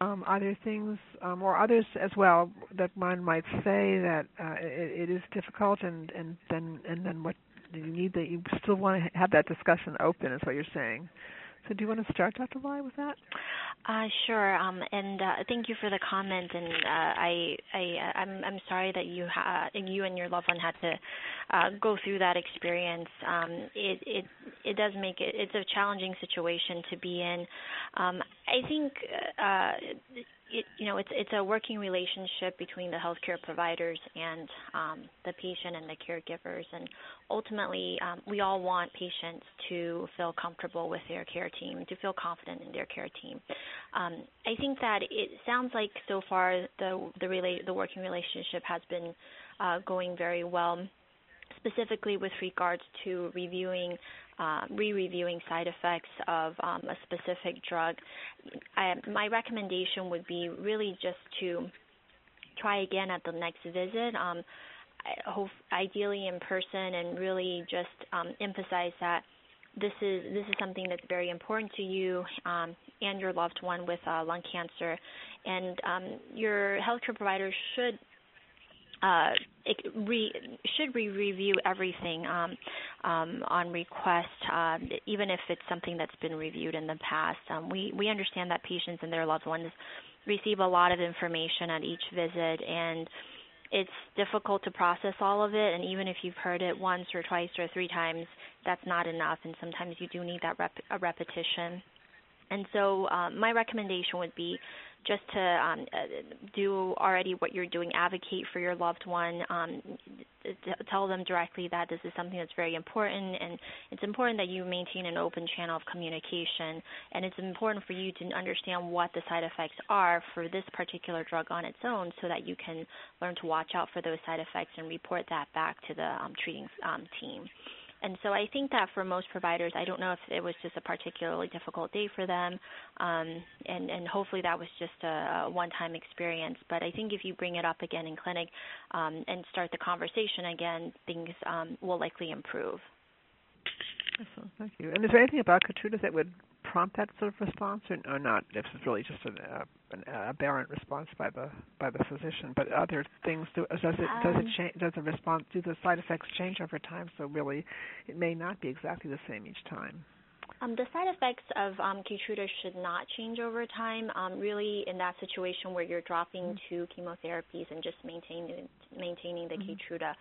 Are there things, or others as well, that one might say that it is difficult, and then what do you need that you still want to have that discussion open is what you're saying. So do you want to start, Dr. Lai, with that? Sure. Thank you for the comment. And I'm sorry that you and your loved one had to go through that experience. It does make it. It's a challenging situation to be in. I think. It's a working relationship between the healthcare providers and the patient and the caregivers, and ultimately we all want patients to feel comfortable with their care team, to feel confident in their care team. I think that it sounds like so far the working relationship has been going very well, specifically with regards to re-reviewing side effects of a specific drug. My recommendation would be really just to try again at the next visit, ideally in person, and really just emphasize that this is something that's very important to you and your loved one with lung cancer, and your healthcare provider should re-review everything on request, even if it's something that's been reviewed in the past. We understand that patients and their loved ones receive a lot of information at each visit, and it's difficult to process all of it, and even if you've heard it once or twice or three times, that's not enough, and sometimes you do need that repetition. And so my recommendation would be just to do already what you're doing, advocate for your loved one, tell them directly that this is something that's very important, and it's important that you maintain an open channel of communication, and it's important for you to understand what the side effects are for this particular drug on its own so that you can learn to watch out for those side effects and report that back to the treating team. And so I think that for most providers, I don't know if it was just a particularly difficult day for them, and hopefully that was just a one-time experience. But I think if you bring it up again in clinic and start the conversation again, things will likely improve. Excellent. Thank you. And is there anything about Keytruda that would prompt that sort of response, or not? This is really just an aberrant response by the physician. But other things, does the response, do the side effects change over time? So really, it may not be exactly the same each time. The side effects of Keytruda should not change over time. Really, in that situation where you're dropping two chemotherapies and just maintaining the Keytruda.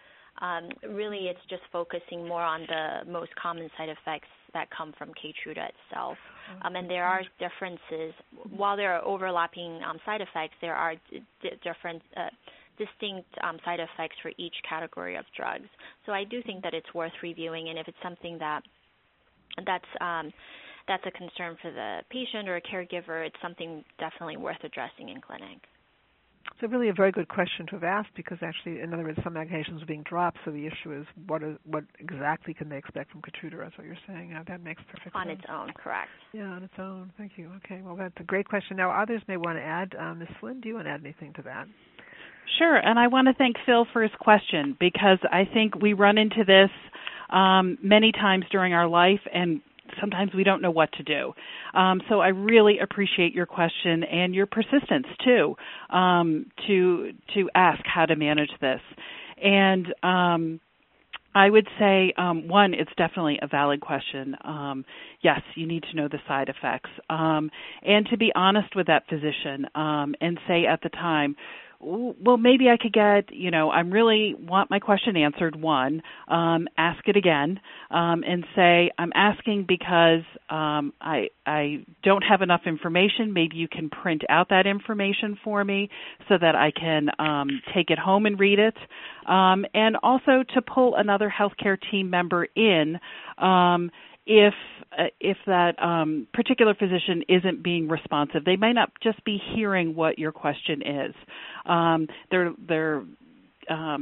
Really, it's just focusing more on the most common side effects that come from Keytruda itself. And there are differences. While there are overlapping side effects, there are distinct side effects for each category of drugs. So I do think that it's worth reviewing, and if it's something that's a concern for the patient or a caregiver, it's something definitely worth addressing in clinic. So really a very good question to have asked, because actually, in other words, some medications are being dropped, so the issue is what exactly can they expect from Keytruda, that's what you're saying. That makes perfect sense. On its own, correct. Yeah, on its own. Thank you. Okay, well, that's a great question. Now, others may want to add. Ms. Flynn, do you want to add anything to that? Sure, and I want to thank Phil for his question, because I think we run into this many times during our life, and sometimes we don't know what to do. So I really appreciate your question and your persistence, too, to ask how to manage this. And I would say, one, it's definitely a valid question. Yes, you need to know the side effects. And to be honest with that physician and say at the time, well, maybe I could get, I really want my question answered, one, ask it again, and say, I'm asking because I don't have enough information. Maybe you can print out that information for me so that I can take it home and read it. And also to pull another healthcare team member in if that particular physician isn't being responsive. They might not just be hearing what your question is. They're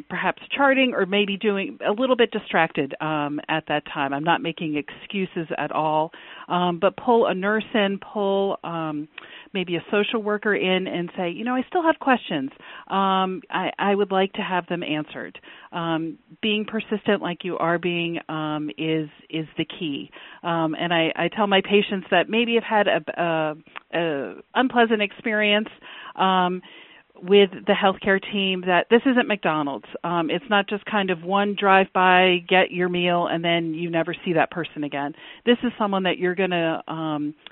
perhaps charting or maybe doing a little bit distracted at that time. I'm not making excuses at all, but pull a nurse in, pull maybe a social worker in and say, I still have questions. I would like to have them answered. Being persistent like you are being is the key. And I tell my patients that maybe have had a unpleasant experience with the healthcare team, that this isn't McDonald's. It's not just kind of one drive-by, get your meal, and then you never see that person again. This is someone that you're going to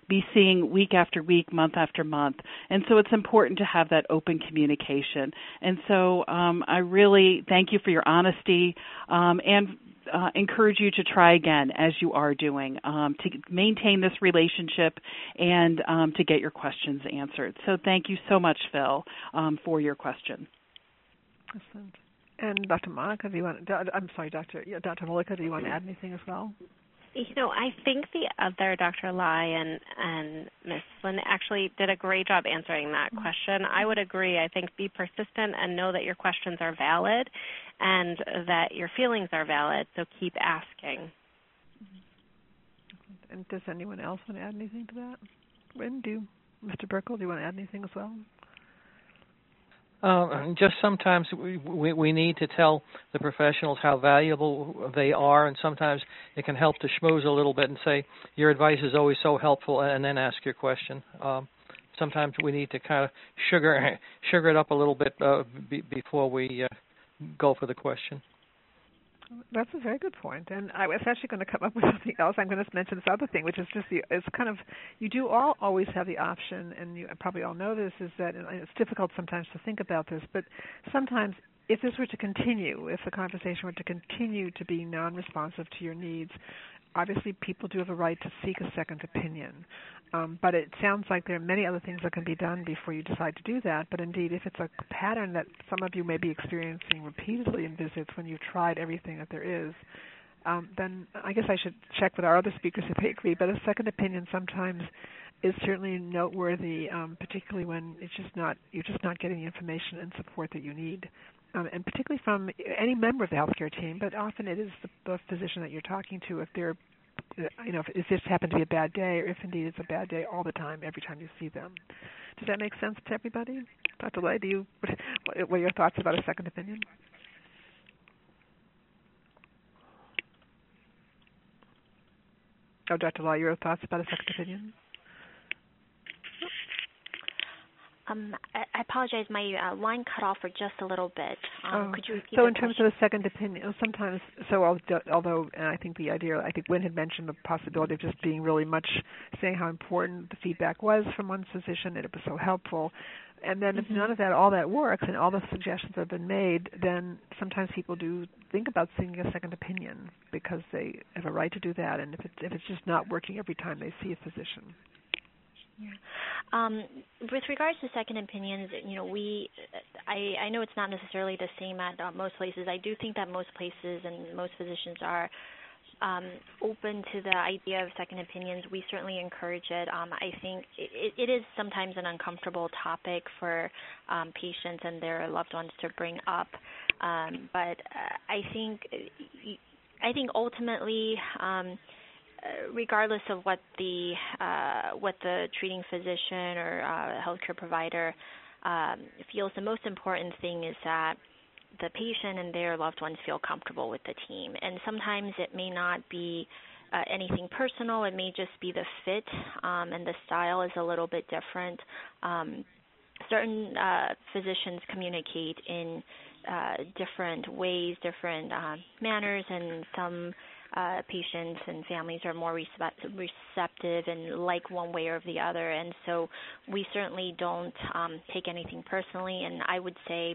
be seeing week after week, month after month. And so it's important to have that open communication. And so I really thank you for your honesty and encourage you to try again, as you are doing, to maintain this relationship and to get your questions answered. So thank you so much, Phil, for your question. Excellent. And Dr. Mollica, Dr. Mollica, do you want to add anything as well? I think the other Dr. Lai and Ms. Flynn actually did a great job answering that question. I would agree. I think be persistent and know that your questions are valid and that your feelings are valid, so keep asking. And does anyone else want to add anything to that? Wynn, Mr. Burkle, do you want to add anything as well? Just sometimes we need to tell the professionals how valuable they are, and sometimes it can help to schmooze a little bit and say, your advice is always so helpful, and then ask your question. Sometimes we need to kind of sugar it up a little bit before we go for the question. That's a very good point, and I was actually going to come up with something else. I'm going to mention this other thing, which is it's kind of, you do always have the option, and you probably all know this, is that it's difficult sometimes to think about this, but sometimes if this were to continue, if the conversation were to continue to be non-responsive to your needs, obviously people do have a right to seek a second opinion. But it sounds like there are many other things that can be done before you decide to do that. But indeed, if it's a pattern that some of you may be experiencing repeatedly in visits when you've tried everything that there is, then I guess I should check with our other speakers if they agree. But a second opinion sometimes is certainly noteworthy, particularly when it's just not, you're just not getting the information and support that you need, and particularly from any member of the healthcare team. But often it is the physician that you're talking to if they're, you know, if this happened to be a bad day, or if indeed it's a bad day all the time, every time you see them. Does that make sense to everybody? Dr. Lai, do you? What are your thoughts about a second opinion? Oh, Dr. Lai, your thoughts about a second opinion? I apologize. My line cut off for just a little bit. Could you repeat? So in terms of a second opinion, sometimes, so although I think the idea, I think Wynn had mentioned the possibility of just being really much, saying how important the feedback was from one physician and it was so helpful. And then if none of that, all that works and all the suggestions have been made, then sometimes people do think about seeking a second opinion because they have a right to do that. And if it's just not working every time they see a physician. Yeah. With regards to second opinions, you know, I know it's not necessarily the same at most places. I do think that most places and most physicians are open to the idea of second opinions. We certainly encourage it. I think it is sometimes an uncomfortable topic for patients and their loved ones to bring up, but I think ultimately, regardless of what the treating physician or healthcare provider feels, the most important thing is that the patient and their loved ones feel comfortable with the team. And sometimes it may not be anything personal. It may just be the fit, and the style is a little bit different. Certain physicians communicate in different ways, different manners, and some patients and families are more receptive and like one way or the other. And so we certainly don't take anything personally. And I would say,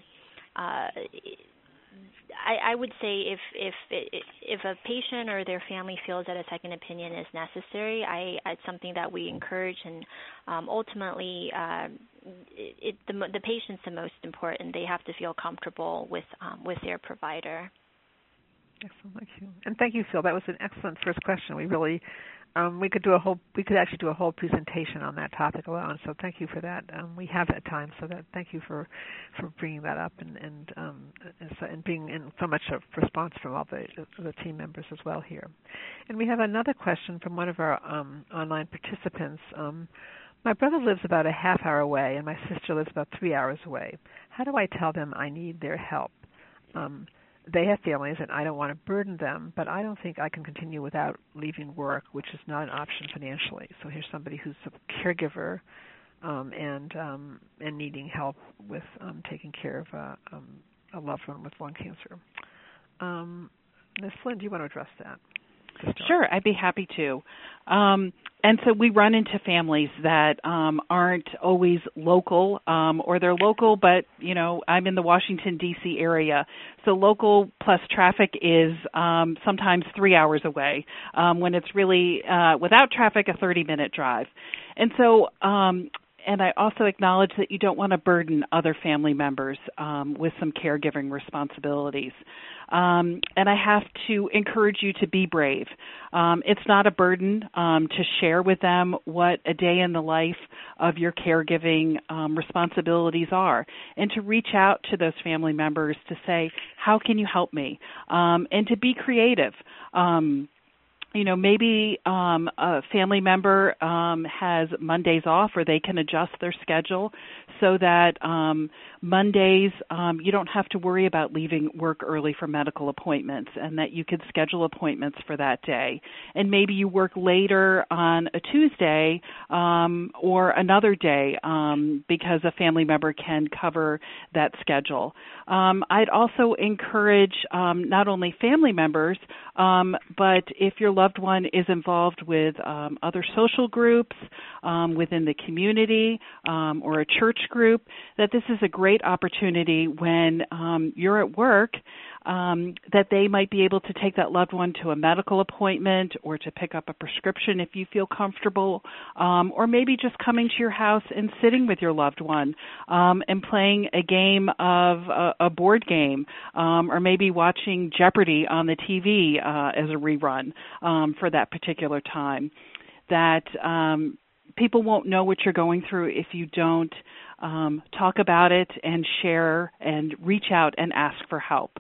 if a patient or their family feels that a second opinion is necessary, it's something that we encourage, and ultimately the patient's the most important. They have to feel comfortable with their provider. Excellent, thank you. And thank you, Phil. That was an excellent first question. We really we could actually do a whole presentation on that topic alone. So thank you for that. We have that time, so that thank you for bringing that up and being in so much of response from all the team members as well here. And we have another question from one of our online participants. My brother lives about a half hour away, and my sister lives about 3 hours away. How do I tell them I need their help? They have families, and I don't want to burden them, but I don't think I can continue without leaving work, which is not an option financially. So here's somebody who's a caregiver and needing help with taking care of a loved one with lung cancer. Ms. Flynn, do you want to address that? Sure, I'd be happy to. And so we run into families that aren't always local, or they're local, but, you know, I'm in the Washington, D.C. area. So local plus traffic is sometimes 3 hours away, when it's really, without traffic, a 30-minute drive. And so and I also acknowledge that you don't want to burden other family members with some caregiving responsibilities. And I have to encourage you to be brave. It's not a burden to share with them what a day in the life of your caregiving responsibilities are, and to reach out to those family members to say, how can you help me? And to be creative. You know, maybe a family member has Mondays off, or they can adjust their schedule so that Mondays you don't have to worry about leaving work early for medical appointments, and that you could schedule appointments for that day. And maybe you work later on a Tuesday or another day because a family member can cover that schedule. I'd also encourage not only family members, but if you're loved one is involved with other social groups within the community or a church group, that this is a great opportunity when you're at work that they might be able to take that loved one to a medical appointment or to pick up a prescription if you feel comfortable, or maybe just coming to your house and sitting with your loved one and playing a game of a board game, or maybe watching Jeopardy on the TV as a rerun for that particular time. That people won't know what you're going through if you don't talk about it and share and reach out and ask for help.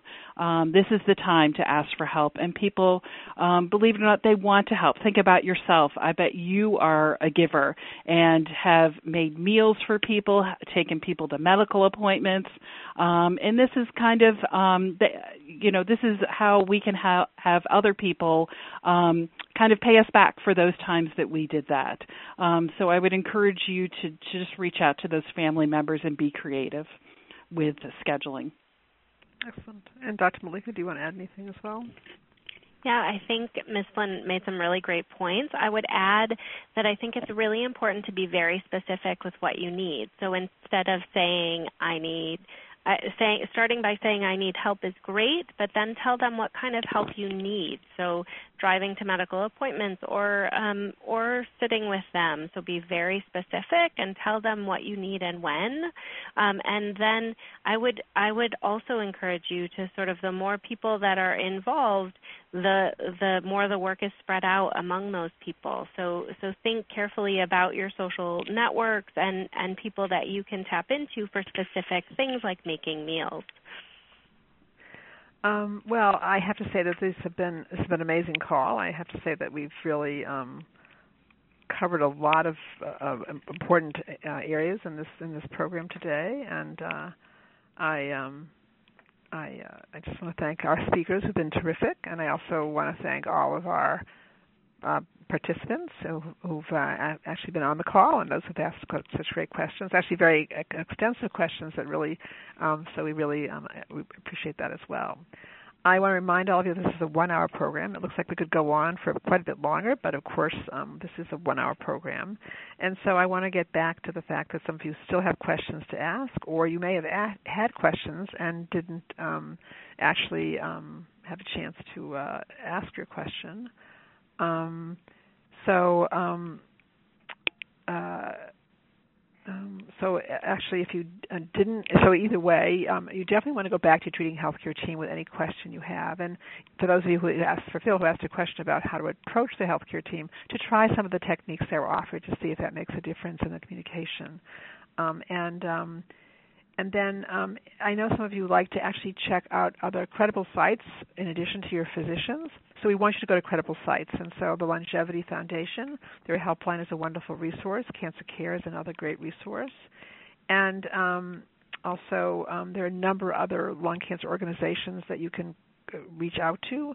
This is the time to ask for help. And people, believe it or not, they want to help. Think about yourself. I bet you are a giver and have made meals for people, taken people to medical appointments. And this is kind of, this is how we can have other people kind of pay us back for those times that we did that. So I would encourage you to just reach out to those family members and be creative with scheduling. Excellent. And Dr. Mollica, do you want to add anything as well? Yeah, I think Ms. Flynn made some really great points. I would add that I think it's really important to be very specific with what you need. So instead of saying, starting by saying I need help is great, but then tell them what kind of help you need. So driving to medical appointments or sitting with them. So be very specific and tell them what you need and when. And then I would also encourage you to sort of, the more people that are involved, the more the work is spread out among those people. So think carefully about your social networks and people that you can tap into for specific things like making meals. Well, I have to say that this has been an amazing call. I have to say that we've really covered a lot of important areas in this program today, and I just want to thank our speakers who've been terrific, and I also want to thank all of our participants who've actually been on the call and those who've asked such great questions, actually very extensive questions that really, we appreciate that as well. I want to remind all of you this is a one-hour program. It looks like we could go on for quite a bit longer, but of course this is a one-hour program. And so I want to get back to the fact that some of you still have questions to ask, or you may have had questions and didn't actually have a chance to ask your question. So actually, if you didn't, so either way, you definitely want to go back to your treating healthcare team with any question you have. And for those of you who asked a question about how to approach the healthcare team, to try some of the techniques they were offered to see if that makes a difference in the communication. And then I know some of you like to actually check out other credible sites in addition to your physicians. So we want you to go to credible sites. And so the Longevity Foundation, their helpline is a wonderful resource. Cancer Care is another great resource. And also there are a number of other lung cancer organizations that you can reach out to,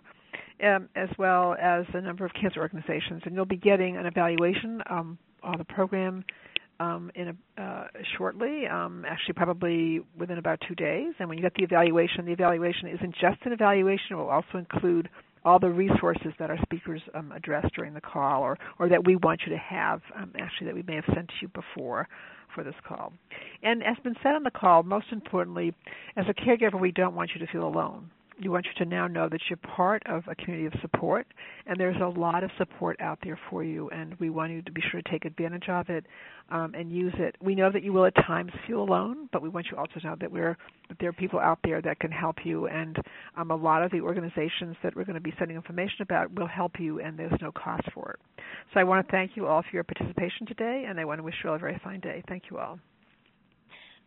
as well as a number of cancer organizations. And you'll be getting an evaluation on the program shortly, actually probably within about 2 days. And when you get the evaluation isn't just an evaluation. It will also include all the resources that our speakers addressed during the call or that we want you to have, actually that we may have sent to you before for this call. And as been said on the call, most importantly, as a caregiver, we don't want you to feel alone. We want you to now know that you're part of a community of support, and there's a lot of support out there for you, and we want you to be sure to take advantage of it and use it. We know that you will at times feel alone, but we want you also to know that there are people out there that can help you, and a lot of the organizations that we're going to be sending information about will help you, and there's no cost for it. So I want to thank you all for your participation today, and I want to wish you all a very fine day. Thank you all.